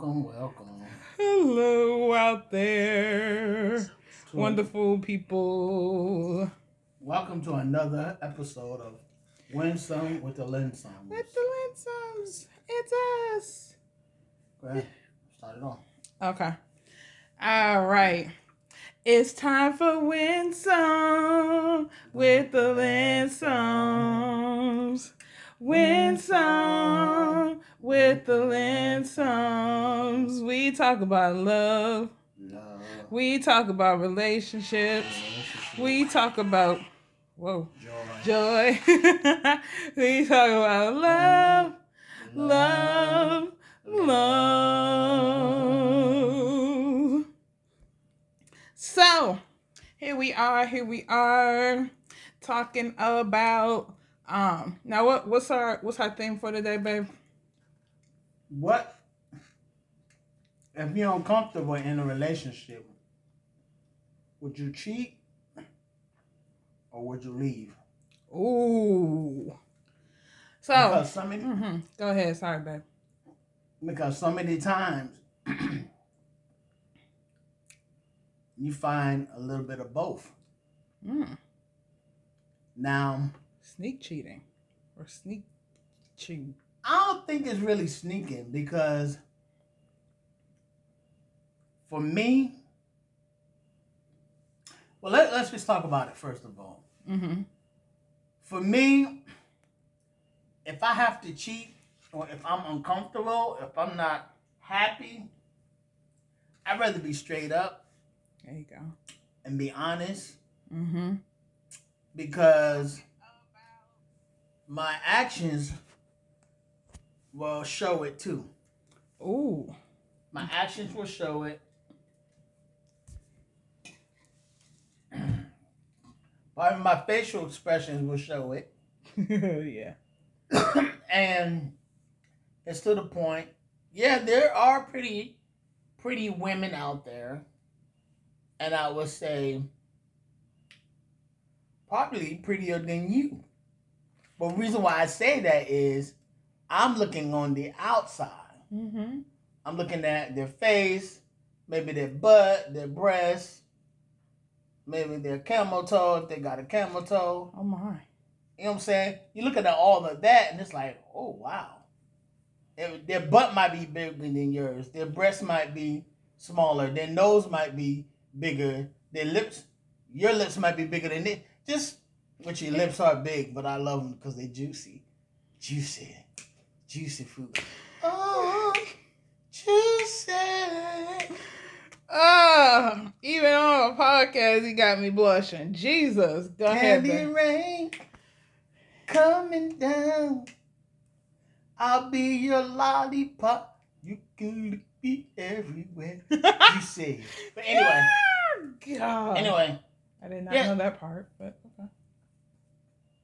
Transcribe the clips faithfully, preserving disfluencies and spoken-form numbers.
Welcome, welcome. Hello out there, to wonderful people. Welcome to another episode of Win Some with the Linsums. With the Linsums, it's us. Go ahead, start it off. Okay. All right. It's time for Win Some with the Linsums. Win Some with the Linsums. We talk about love. love. We talk about relationships. Relationship. We talk about whoa joy. joy. We talk about love, love, love, love. So here we are. Here we are talking about. Um, now what, what's our, what's our theme for today, babe? What, if you're uncomfortable in a relationship, would you cheat or would you leave? Ooh. So, because so many, mm-hmm. Go ahead. Sorry, babe. Because so many times you find a little bit of both. Mm. Now, sneak cheating or sneak cheating? I don't think it's really sneaking because for me, well, let, let's just talk about it first of all. Mm-hmm. For me, if I have to cheat or if I'm uncomfortable, if I'm not happy, I'd rather be straight up. There you go. And be honest. Mm-hmm. Because my actions will show it too. Ooh. My actions will show it. But my facial expressions will show it. Yeah. And it's to the point. Yeah, there are pretty, pretty women out there. And I would say, probably prettier than you. But the reason why I say that is I'm looking on the outside. Mm-hmm. I'm looking at their face, maybe their butt, their breasts, maybe their camel toe, if they got a camel toe. Oh, my. You know what I'm saying? You look at all of that, and it's like, oh, wow. Their butt might be bigger than yours. Their breasts might be smaller. Their nose might be bigger. Their lips, your lips might be bigger than it. Just... Which your lips are big, but I love them because they're juicy. Juicy. Juicy food. Oh, juicy. Oh, even on a podcast, he got me blushing. Jesus. Go ahead, babe. Candy rain coming down. I'll be your lollipop. You can look me everywhere. Juicy. But anyway. God. Anyway. I did not yeah. know that part, but okay.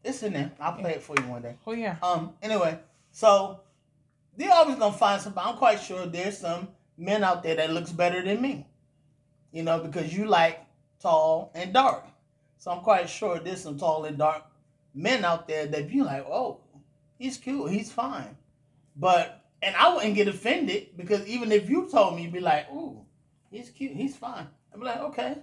It's in there. I'll play it for you one day. Oh, yeah. Um. Anyway, so they're always going to find somebody. I'm quite sure there's some men out there that looks better than me, you know, because you like tall and dark. So I'm quite sure there's some tall and dark men out there that you like, oh, he's cute. He's fine. But, and I wouldn't get offended because even if you told me, you'd be like, ooh, he's cute. He's fine. I'd be like, okay.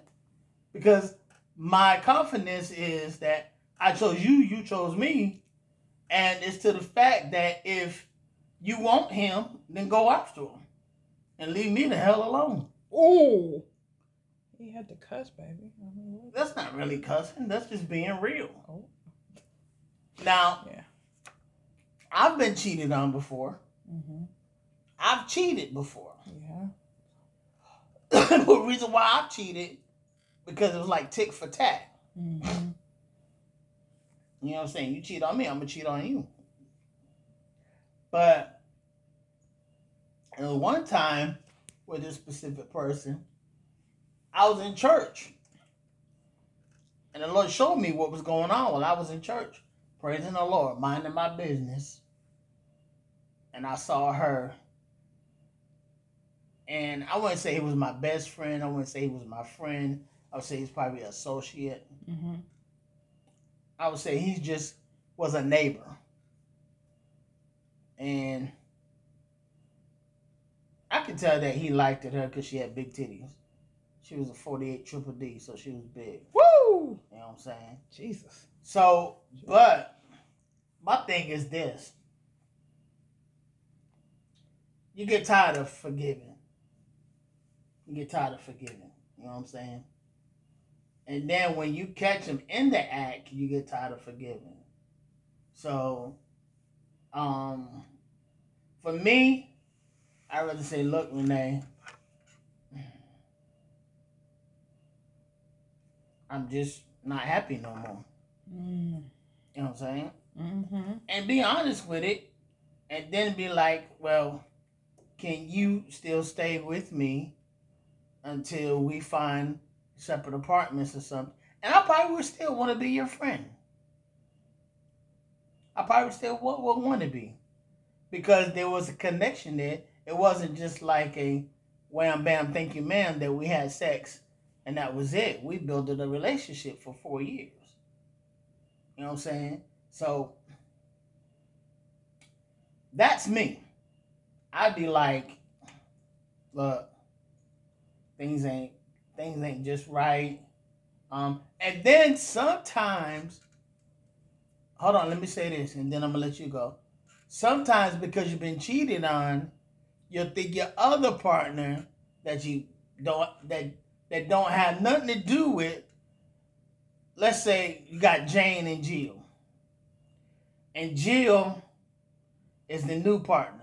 Because my confidence is that I chose you, you chose me, and it's to the fact that if you want him, then go after him and leave me the hell alone. Ooh. You had to cuss, baby. That's not really cussing. That's just being real. Oh. Now, yeah. I've been cheated on before. Mm-hmm. I've cheated before. Yeah. The reason why I cheated, because it was like tick for tat. Mm-hmm. You know what I'm saying? You cheat on me, I'm going to cheat on you. But there was one time with this specific person, I was in church. And the Lord showed me what was going on while I was in church. Praising the Lord, minding my business. And I saw her. And I wouldn't say he was my best friend. I wouldn't say he was my friend. I would say he's probably an associate. Mm-hmm. I would say he just was a neighbor. And I could tell that he liked it her because she had big titties. She was a forty-eight triple D, so she was big. Woo! You know what I'm saying? Jesus. So, but my thing is this. You get tired of forgiving. You get tired of forgiving. You know what I'm saying? And then when you catch them in the act, you get tired of forgiving. So, um, for me, I'd rather say, look, Renee, I'm just not happy no more. Mm. You know what I'm saying? Mm-hmm. And be honest with it. And then be like, well, can you still stay with me until we find separate apartments or something? And I probably would still want to be your friend. I probably still would, would want to be. Because there was a connection there. It wasn't just like a wham, bam, thank you, ma'am, that we had sex. And that was it. We built a relationship for four years. You know what I'm saying? So, that's me. I'd be like, look, things ain't, things ain't just right. Um, and then sometimes, hold on, let me say this, and then I'm going to let you go. Sometimes because you've been cheated on, you'll think your other partner that you don't, that that don't have nothing to do with, let's say you got Jane and Jill. And Jill is the new partner.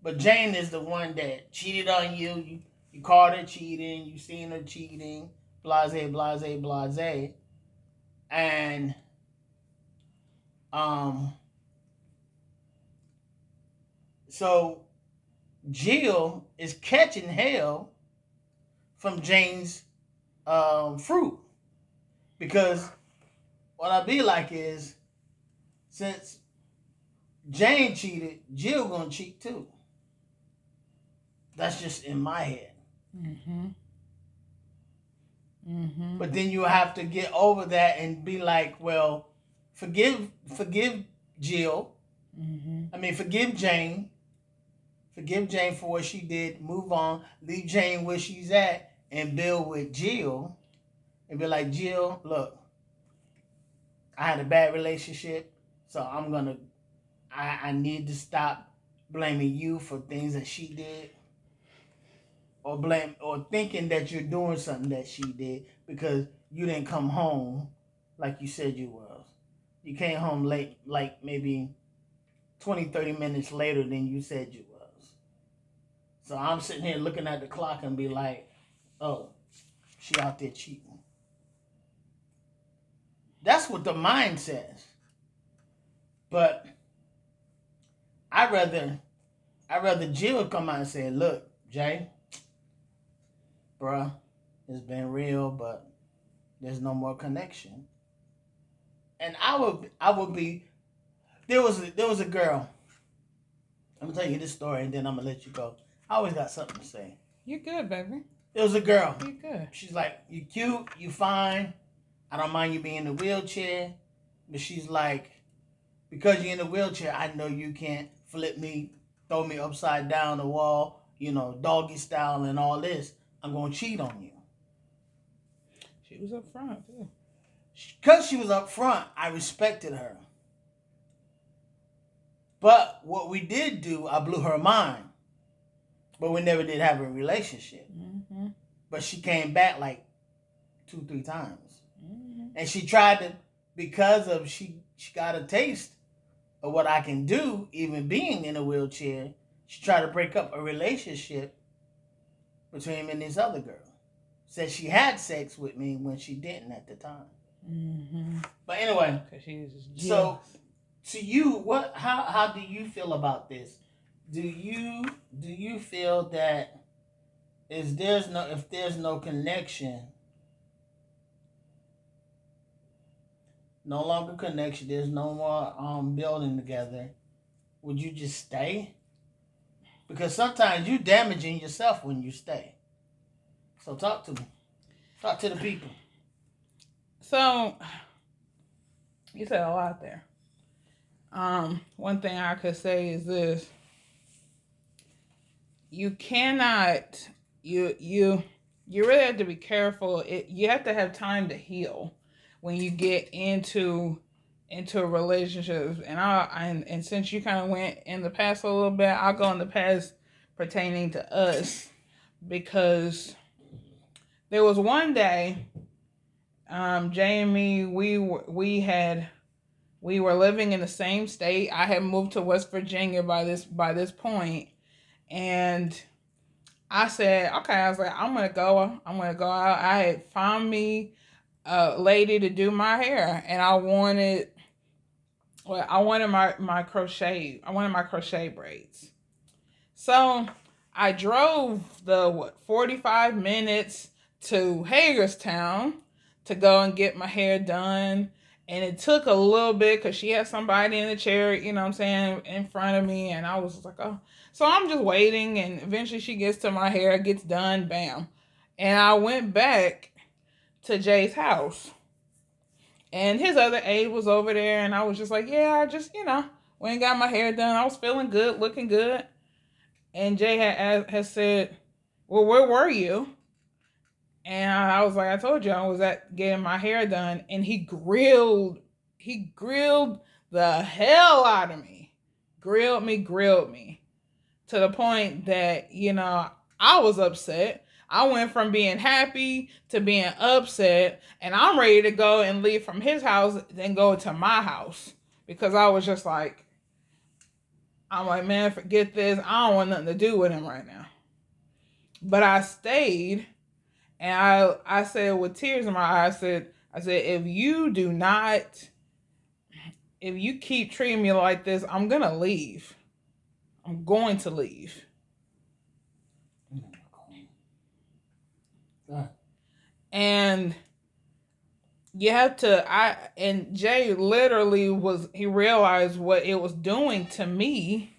But Jane is the one that cheated on you. You, you caught her cheating. You seen her cheating. Blase, blase, blase. And um, so Jill is catching hell from Jane's um, fruit. Because what I be like is, since Jane cheated, Jill gonna cheat too. That's just in my head. Mm-hmm. Mm-hmm. But then you have to get over that and be like, well, forgive, forgive Jill. Mm-hmm. I mean, forgive Jane. Forgive Jane for what she did. Move on. Leave Jane where she's at. And build with Jill and be like, Jill, look, I had a bad relationship, so I'm gonna, I, I need to stop blaming you for things that she did, or blame, or thinking that you're doing something that she did because you didn't come home like you said you was. You came home late, like maybe twenty, thirty minutes later than you said you was. So I'm sitting here looking at the clock and be like, oh, she out there cheating. That's what the mind says. But I rather, I rather Jill come out and say, "Look, Jay, bruh, it's been real, but there's no more connection." And I would, I would be. There was, a, there was a girl. I'm gonna tell you this story, and then I'm gonna let you go. I always got something to say. You're good, baby. It was a girl. You're good. She's like, you cute, you fine. I don't mind you being in the wheelchair. But she's like, because you're in the wheelchair, I know you can't flip me, throw me upside down the wall, you know, doggy style and all this. I'm going to cheat on you. She was up front, too. Because she was up front, I respected her. But what we did do, I blew her mind. But we never did have a relationship. Mm-hmm. But she came back like two, three times. Mm-hmm. And she tried to, because of she, she got a taste of what I can do, even being in a wheelchair, she tried to break up a relationship between him and this other girl. Said she had sex with me when she didn't at the time. Mm-hmm. But anyway, so to you, what? How how do you feel about this? Do you do you feel that if there's no if there's no connection, no longer connection, there's no more um building together, would you just stay? Because sometimes you're damaging yourself when you stay. So talk to me. Talk to the people. So you said a lot there. Um, one thing I could say is this. you cannot, you, you, you really have to be careful. It, you have to have time to heal when you get into, into relationships. And I, and, and since you kind of went in the past a little bit, I'll go in the past pertaining to us, because there was one day, um, Jay and me, we were, we had, we were living in the same state. I had moved to West Virginia by this, by this point. And I said, okay, I was like, I'm going to go, I'm going to go out. I had found me a lady to do my hair, and I wanted, well, I wanted my, my crochet, I wanted my crochet braids. So I drove the, what, forty-five minutes to Hagerstown to go and get my hair done. And it took a little bit because she had somebody in the chair, you know what I'm saying, in front of me. And I was like, oh. So I'm just waiting, and eventually she gets to my hair, gets done, bam. And I went back to Jay's house. And his other aide was over there, and I was just like, yeah, I just, you know, went and got my hair done. I was feeling good, looking good. And Jay had, had said, well, where were you? And I was like, I told you I was at getting my hair done. And he grilled, he grilled the hell out of me. Grilled me, grilled me. To the point that, you know, I was upset. I went from being happy to being upset. And I'm ready to go and leave from his house and go to my house. Because I was just like, I'm like, man, forget this. I don't want nothing to do with him right now. But I stayed. And I, I said with tears in my eyes, I said, I said, if you do not, if you keep treating me like this, I'm going to leave. I'm going to leave. God. And you have to, I, and Jay literally was, he realized what it was doing to me.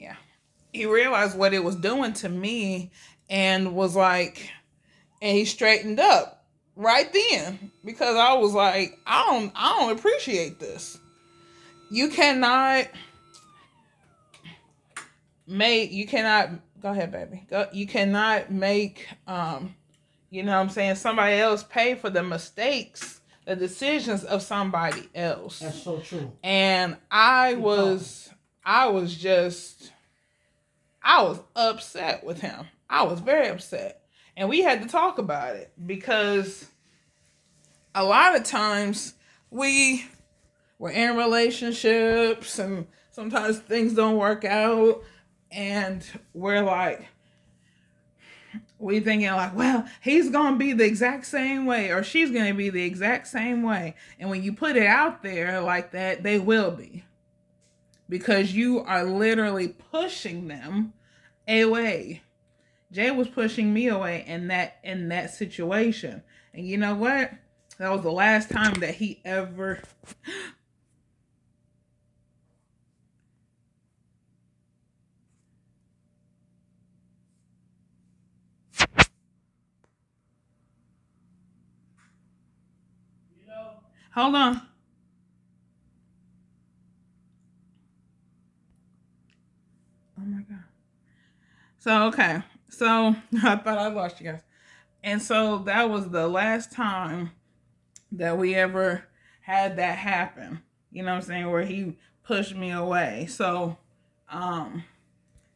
Yeah. He realized what it was doing to me and was like, and he straightened up right then, because I was like, I don't, I don't appreciate this. You cannot make, you cannot, go ahead, baby. Go, you cannot make, um, you know what I'm saying, somebody else pay for the mistakes, the decisions of somebody else. That's so true. And I was, I was just, I was upset with him. I was very upset. And we had to talk about it, because a lot of times we were in relationships and sometimes things don't work out, and we're like, we thinking like, well, he's going to be the exact same way, or she's going to be the exact same way. And when you put it out there like that, they will be, because you are literally pushing them away. Jay was pushing me away in that, in that situation. And you know what? That was the last time that he ever, you know, hold on. Oh my God. So, okay. So I thought I lost you guys. And so that was the last time that we ever had that happen. You know what I'm saying? Where he pushed me away. So um,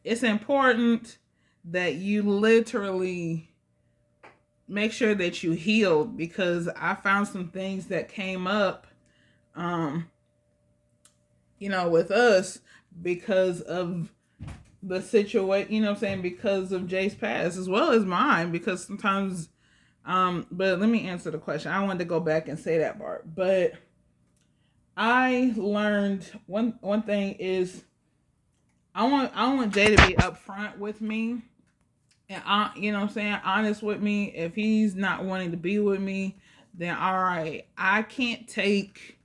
it's important that you literally make sure that you heal, because I found some things that came up, um, you know, with us because of the situation, you know what I'm saying, because of Jay's past as well as mine, because sometimes, um, but let me answer the question. I wanted to go back and say that part, but I learned one, one thing is I want, I want Jay to be upfront with me, and I, you know what I'm saying, honest with me. If he's not wanting to be with me, then all right, I can't take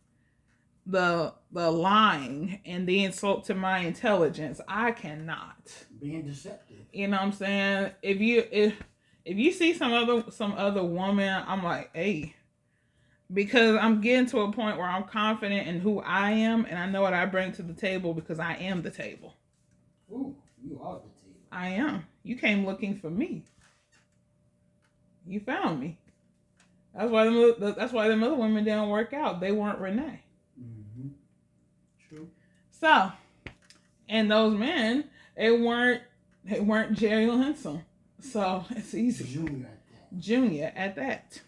the the lying and the insult to my intelligence. I cannot. Being deceptive. You know what I'm saying? If you if if you see some other some other woman, I'm like, hey, because I'm getting to a point where I'm confident in who I am, and I know what I bring to the table, because I am the table. Ooh, you are the table. I am. You came looking for me. You found me. That's why them, that's why them other women didn't work out. They weren't Renee. Mm-hmm. True. So, and those men, they weren't they weren't Jerry Linson. So it's easy. Junior at that. Junior at that.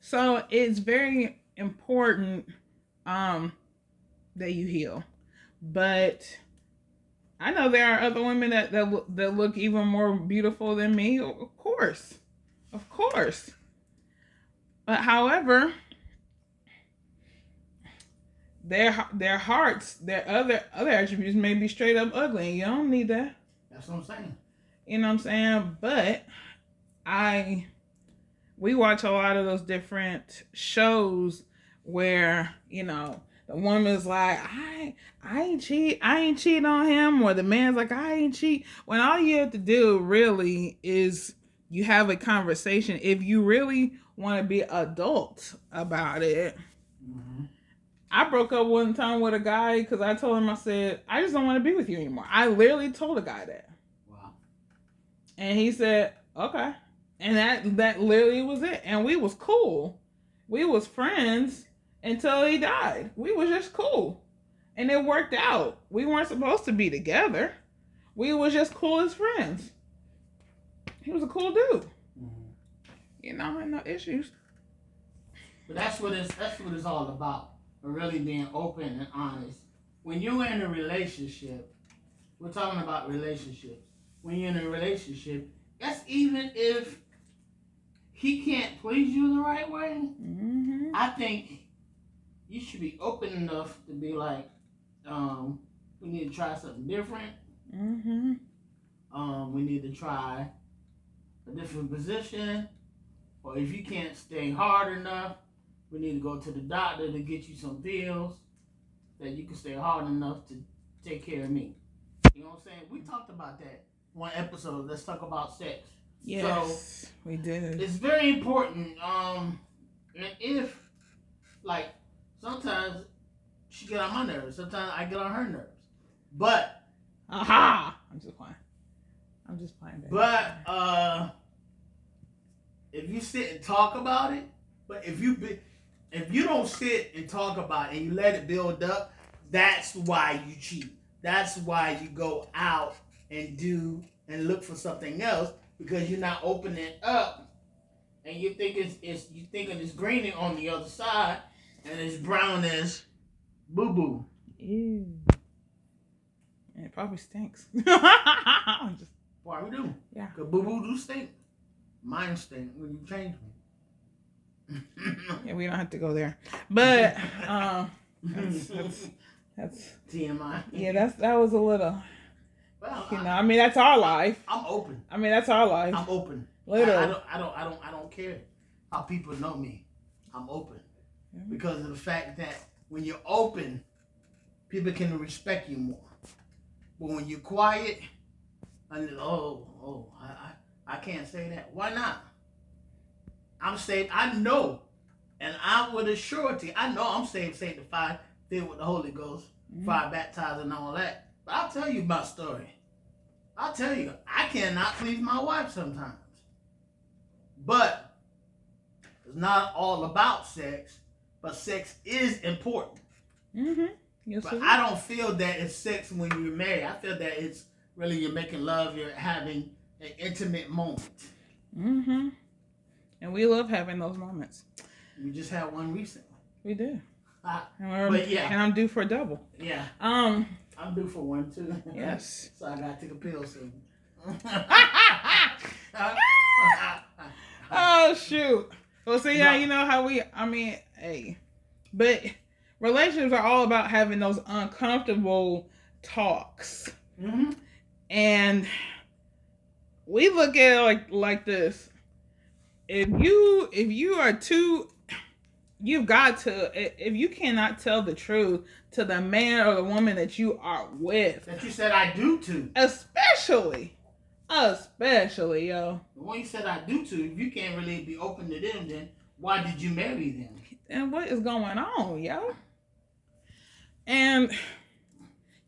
So it's very important um, that you heal. But I know there are other women that that, that look even more beautiful than me. Of course. Of course. But however, their their hearts, their other other attributes may be straight up ugly, and you don't need that. That's what I'm saying. You know what I'm saying? But I, we watch a lot of those different shows where, you know, the woman's like, I I ain't cheat, I ain't cheat on him, or the man's like, I ain't cheat. When all you have to do really is you have a conversation. If you really want to be adult about it. Mm-hmm. I broke up one time with a guy because I told him, I said, I just don't want to be with you anymore. I literally told a guy that. Wow. And he said, okay. And that that literally was it. And we was cool. We was friends until he died. We was just cool. And it worked out. We weren't supposed to be together. We was just cool as friends. He was a cool dude. You know, and no issues. But that's what it's that's what it's all about. Really being open and honest. When you're in a relationship, we're talking about relationships. When you're in a relationship, that's even if he can't please you the right way. Mm-hmm. I think you should be open enough to be like, um, we need to try something different. Mm-hmm. Um, we need to try a different position. Or if you can't stay hard enough, we need to go to the doctor to get you some pills that you can stay hard enough to take care of me. You know what I'm saying? We talked about that one episode. Let's talk about sex. Yes, so, we did. It's very important. Um, and if, like, sometimes she get on my nerves. Sometimes I get on her nerves. But. Aha! I'm just playing. I'm just playing. Baby. But, uh... if you sit and talk about it, but if you be, if you don't sit and talk about it and you let it build up, that's why you cheat. That's why you go out and do and look for something else, because you're not opening up, and you think it's, it's you thinking it's greener on the other side and it's brown as boo boo. Ew. And it probably stinks. I'm just why we do? Yeah. Cause boo boo do stink. Mind state when you change me. Yeah, we don't have to go there, but um, that's, that's, that's T M I. Yeah, that's that was a little. Well, you I, know, I mean, that's our life. I'm open. I mean, that's our life. I'm open. Little. I, I don't. I don't. I don't. I don't care how people know me. I'm open mm-hmm. because of the fact that when you're open, people can respect you more. But when you're quiet, and oh, oh, I. I I can't say that. Why not? I'm saved. I know. And I with a surety. I know I'm saved, sanctified, filled with the Holy Ghost, mm-hmm. fire baptized and all that. But I'll tell you my story. I'll tell you. I cannot please my wife sometimes. But it's not all about sex. But sex is important. Mm-hmm. Yes, but sir. I don't feel that it's sex when you're married. I feel that it's really you're making love. You're having an intimate moment. Mm-hmm. And we love having those moments. We just had one recently. We do. Uh, and we're, but yeah. And I'm due for a double. Yeah. Um. I'm due for one too. Yes. So I gotta take a pill soon. Oh shoot. Well, see how no. you know how we. I mean, hey, but relationships are all about having those uncomfortable talks. Mm-hmm. And we look at it like like this. If you if you are too, you've got to. If you cannot tell the truth to the man or the woman that you are with, that you said I do to, especially, especially yo. When you said I do to, if you can't really be open to them, then why did you marry them? And what is going on, yo? And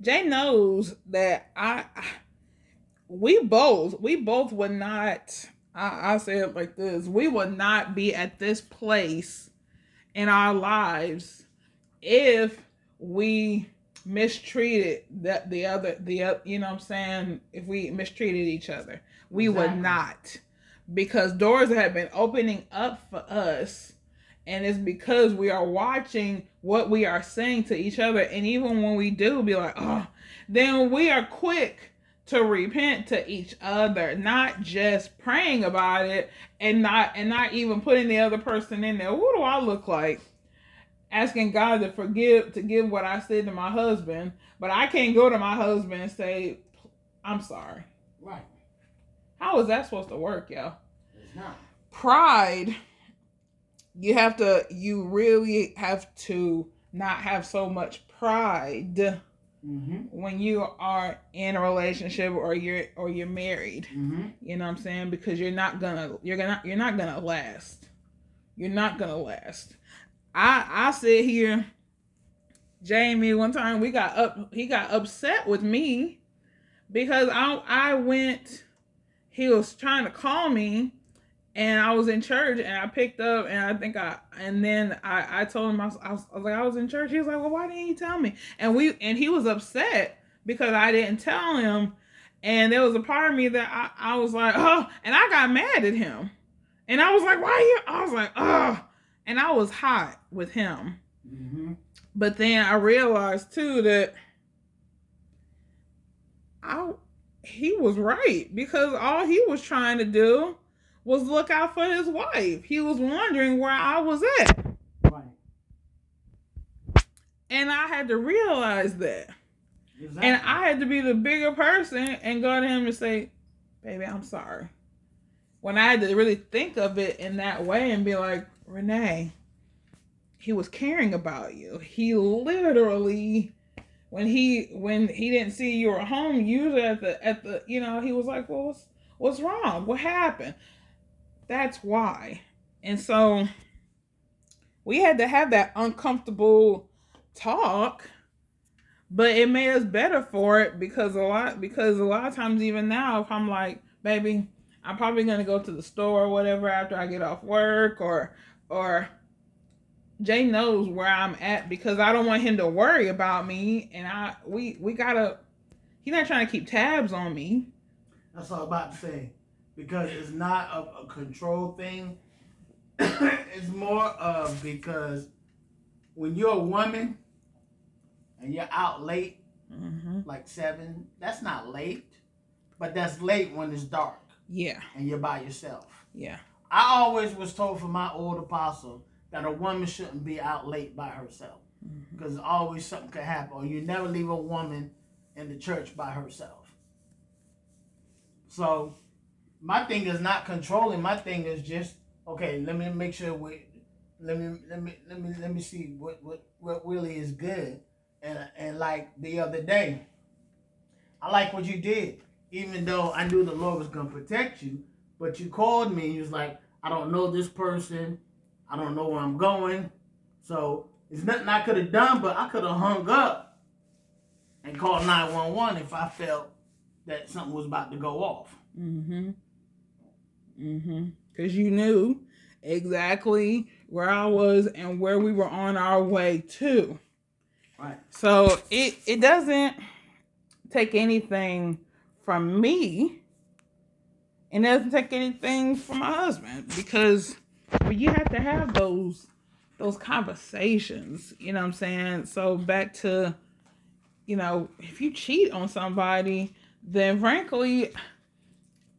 Jay knows that I. I we both, we both would not, I, I say it like this, we would not be at this place in our lives if we mistreated that the other, the you know what I'm saying, if we mistreated each other. We exactly. would not, because doors have been opening up for us. And it's because we are watching what we are saying to each other. And even when we do be like, oh, then we are quick to repent to each other, not just praying about it and not and not even putting the other person in there. What do I look like? Asking God to forgive, to give what I said to my husband. But I can't go to my husband and say, I'm sorry. Right. How is that supposed to work, y'all? It's not. Pride. You have to, you really have to not have so much pride mm-hmm. when you are in a relationship or you're, or you're married, mm-hmm. you know what I'm saying? Because you're not gonna, you're gonna, you're not gonna last. You're not gonna last. I, I sit here, Jamie, one time we got up, he got upset with me because I, I went, he was trying to call me. And I was in church, and I picked up, and I think I, and then I, I told him, I was, I was like, I was in church. He was like, well, why didn't you tell me? And we, and he was upset because I didn't tell him. And there was a part of me that I, I was like, oh, and I got mad at him. And I was like, why are you, I was like, oh, and I was hot with him. Mm-hmm. But then I realized too that I, he was right, because all he was trying to do was look out for his wife. He was wondering where I was at. Right. And I had to realize that. Exactly. And I had to be the bigger person and go to him and say, baby, I'm sorry. When I had to really think of it in that way and be like, Renee, he was caring about you. He literally, when he when he didn't see you were home, usually at the, at the you know, he was like, well, what's, what's wrong? What happened? That's why. And so we had to have that uncomfortable talk, but it made us better for it, because a lot because a lot of times, even now, if I'm like, baby, I'm probably gonna go to the store or whatever after I get off work, or or Jay knows where I'm at, because I don't want him to worry about me, and I we we gotta he's not trying to keep tabs on me. That's all I'm about to say. Because it's not a, a control thing. It's more of, because when you're a woman and you're out late, mm-hmm. like seven, that's not late, but that's late when it's dark. Yeah. And you're by yourself. Yeah. I always was told from my old apostle that a woman shouldn't be out late by herself, because mm-hmm. always something could happen, or you never leave a woman in the church by herself. So my thing is not controlling. My thing is just, okay, let me make sure we, let me, let me, let me, let me see what, what, what really is good. And, and like the other day, I like what you did, even though I knew the Lord was going to protect you, but you called me and you was like, I don't know this person. I don't know where I'm going. So there's nothing I could have done, but I could have hung up and called nine one one if I felt that something was about to go off. Mm-hmm. Mm-hmm. Because you knew exactly where I was and where we were on our way to. Right. So it, it doesn't take anything from me. It doesn't take anything from my husband, because you have to have those those conversations. You know what I'm saying? So back to, you know, if you cheat on somebody, then frankly,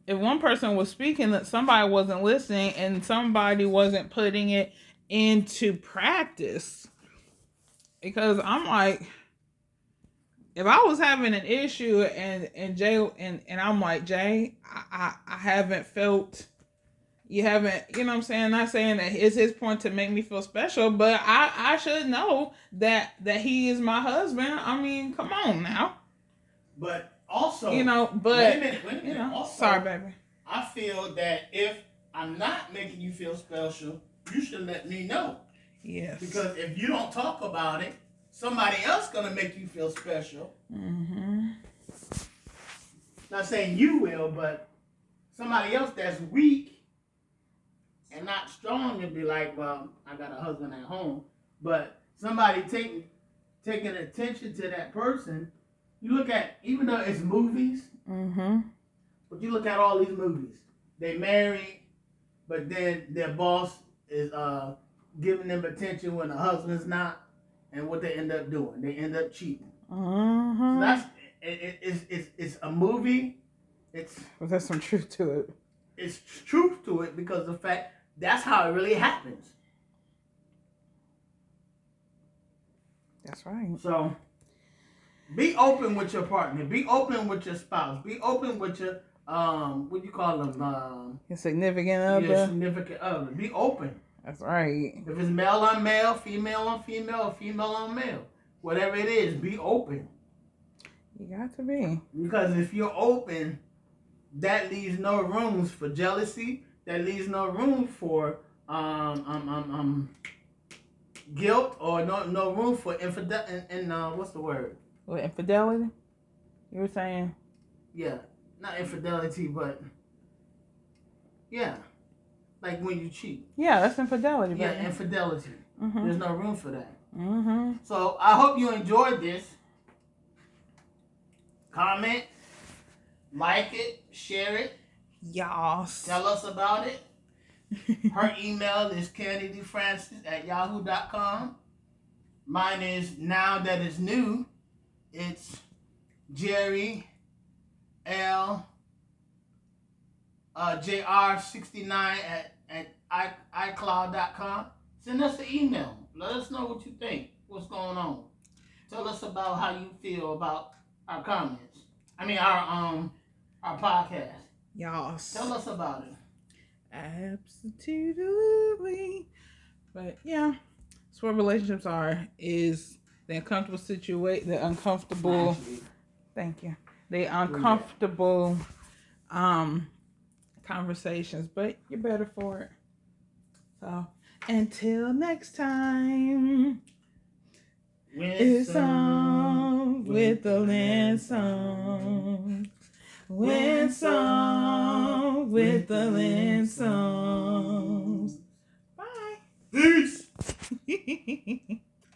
if one person was speaking, that somebody wasn't listening and somebody wasn't putting it into practice. Because I'm like, if I was having an issue and, and Jay, and, and I'm like, Jay, I, I, I haven't felt, you haven't, you know what I'm saying? Not saying that it's his point to make me feel special, but I, I should know that, that he is my husband. I mean, come on now. But also, you know, but wait a minute, wait a minute. You know, also, sorry, baby. I feel that if I'm not making you feel special, you should let me know. Yes. Because if you don't talk about it, somebody else gonna make you feel special. Mm-hmm. Not saying you will, but somebody else that's weak and not strong and be like, well, I got a husband at home. But somebody taking taking attention to that person, you look at, even though it's movies, mm-hmm. but you look at all these movies. They married, but then their boss is uh, giving them attention when the husband's not. And what they end up doing, they end up cheating. Mm-hmm. So that's it, it, it's, it's it's a movie. It's well, there's some truth to it. It's truth to it because the fact that's how it really happens. That's right. So be open with your partner. Be open with your spouse. Be open with your um what do you call them um your significant other. Your significant other. Be open. That's right. If it's male on male, female on female, female on male, whatever it is, be open. You got to be. Because if you're open, that leaves no room for jealousy. That leaves no room for um um um, um guilt or no no room for infidel and, and uh, what's the word? What, infidelity? You were saying? Yeah, not infidelity, but yeah. Like when you cheat. Yeah, that's infidelity. Yeah, right? Infidelity. Mm-hmm. There's no room for that. Mm-hmm. So I hope you enjoyed this. Comment, like it, share it. Y'all. Tell us about it. Her email is candidfrancis at yahoo dot com. Mine is, now that it's new, it's Jerry L. Uh, J R sixty-nine at, at i iCloud dot com. Send us an email. Let us know what you think. What's going on? Tell us about how you feel about our comments. I mean, our um our podcast. Y'all. Tell us about it. Absolutely. But yeah, that's what relationships are: is the uncomfortable situation, the uncomfortable. Nice. Thank you. The uncomfortable. Um. Conversations, but you're better for it. So until next time, with it's on with the Lynn song, with song with the Lynn songs. Bye. Peace.